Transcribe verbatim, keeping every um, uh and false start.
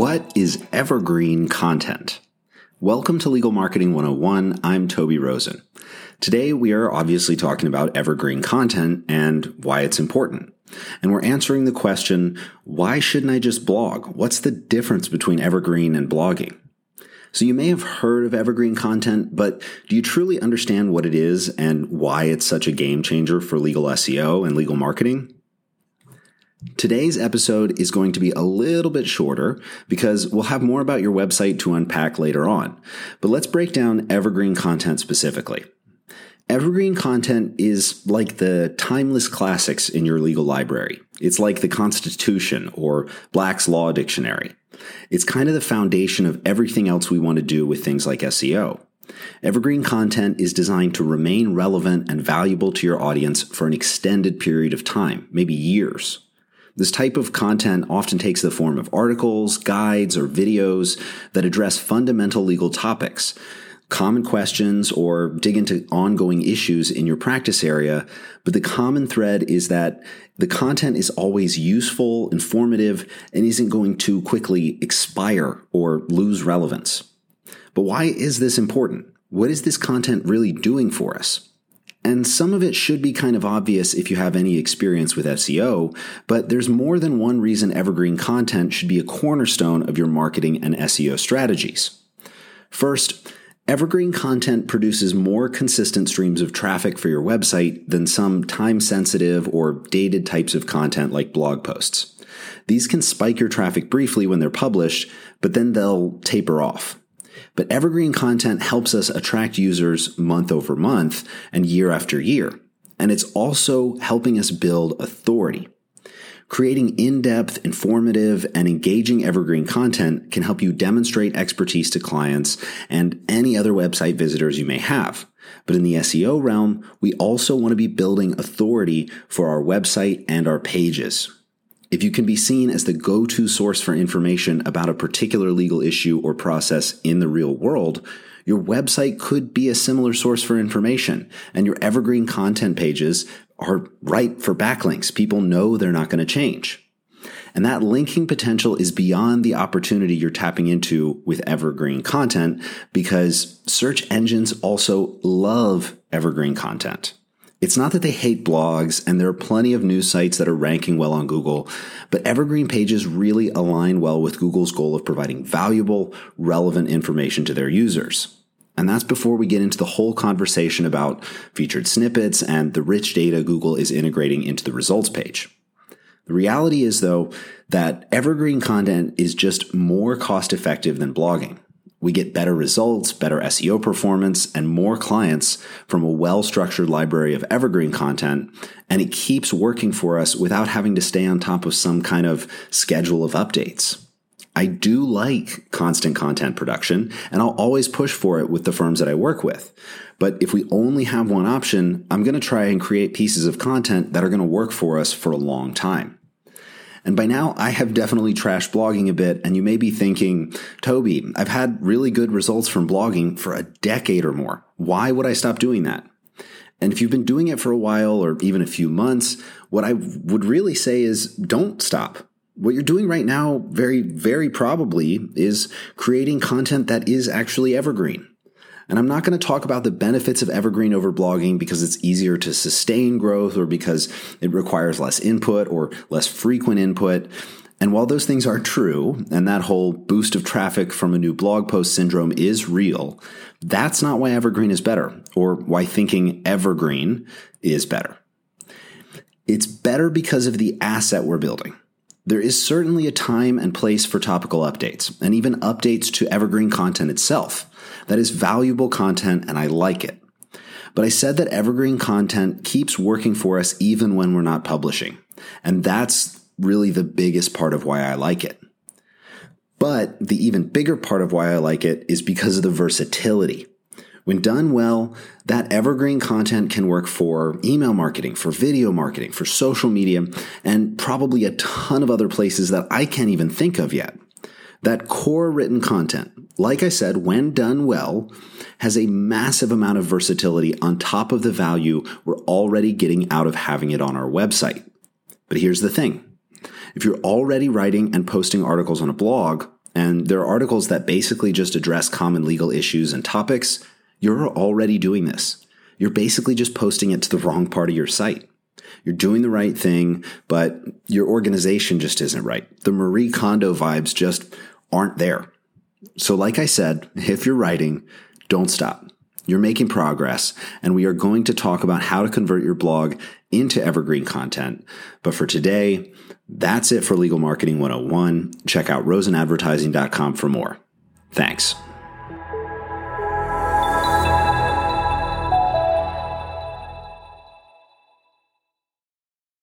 What is evergreen content? Welcome to Legal Marketing one oh one. I'm Toby Rosen. Today, we are obviously talking about evergreen content and why it's important. And we're answering the question, why shouldn't I just blog? What's the difference between evergreen and blogging? So you may have heard of evergreen content, but do you truly understand what it is and why it's such a game changer for legal S E O and legal marketing? Today's episode is going to be a little bit shorter because we'll have more about your website to unpack later on. But let's break down evergreen content specifically. Evergreen content is like the timeless classics in your legal library. It's like the Constitution or Black's Law Dictionary. It's kind of the foundation of everything else we want to do with things like S E O. Evergreen content is designed to remain relevant and valuable to your audience for an extended period of time, maybe years. This type of content often takes the form of articles, guides, or videos that address fundamental legal topics, common questions, or dig into ongoing issues in your practice area. But the common thread is that the content is always useful, informative, and isn't going to quickly expire or lose relevance. But why is this important? What is this content really doing for us? And some of it should be kind of obvious if you have any experience with S E O, but there's more than one reason evergreen content should be a cornerstone of your marketing and S E O strategies. First, evergreen content produces more consistent streams of traffic for your website than some time-sensitive or dated types of content like blog posts. These can spike your traffic briefly when they're published, but then they'll taper off. But evergreen content helps us attract users month over month and year after year. And it's also helping us build authority. Creating in-depth, informative, and engaging evergreen content can help you demonstrate expertise to clients and any other website visitors you may have. But in the S E O realm, we also want to be building authority for our website and our pages. If you can be seen as the go-to source for information about a particular legal issue or process in the real world, your website could be a similar source for information, and your evergreen content pages are ripe for backlinks. People know they're not going to change. And that linking potential is beyond the opportunity you're tapping into with evergreen content because search engines also love evergreen content. It's not that they hate blogs, and there are plenty of news sites that are ranking well on Google, but evergreen pages really align well with Google's goal of providing valuable, relevant information to their users. And that's before we get into the whole conversation about featured snippets and the rich data Google is integrating into the results page. The reality is, though, that evergreen content is just more cost-effective than blogging. We get better results, better S E O performance, and more clients from a well-structured library of evergreen content, and it keeps working for us without having to stay on top of some kind of schedule of updates. I do like constant content production, and I'll always push for it with the firms that I work with. But if we only have one option, I'm going to try and create pieces of content that are going to work for us for a long time. And by now, I have definitely trashed blogging a bit, and you may be thinking, Toby, I've had really good results from blogging for a decade or more. Why would I stop doing that? And if you've been doing it for a while or even a few months, what I would really say is don't stop. What you're doing right now, very, very probably, is creating content that is actually evergreen. And I'm not going to talk about the benefits of evergreen over blogging because it's easier to sustain growth or because it requires less input or less frequent input. And while those things are true, and that whole boost of traffic from a new blog post syndrome is real, that's not why evergreen is better or why thinking evergreen is better. It's better because of the asset we're building. There is certainly a time and place for topical updates and even updates to evergreen content itself. That is valuable content, and I like it. But I said that evergreen content keeps working for us even when we're not publishing. And that's really the biggest part of why I like it. But the even bigger part of why I like it is because of the versatility. When done well, that evergreen content can work for email marketing, for video marketing, for social media, and probably a ton of other places that I can't even think of yet. That core written content, like I said, when done well, has a massive amount of versatility on top of the value we're already getting out of having it on our website. But here's the thing. If you're already writing and posting articles on a blog, And there are articles that basically just address common legal issues and topics. You're already doing this. You're basically just posting it to the wrong part of your site. You're doing the right thing, but your organization just isn't right. The Marie Kondo vibes just aren't there. So like I said, if you're writing, don't stop. You're making progress, and we are going to talk about how to convert your blog into evergreen content. But for today, that's it for Legal Marketing one oh one. Check out Rosen Advertising dot com for more. Thanks.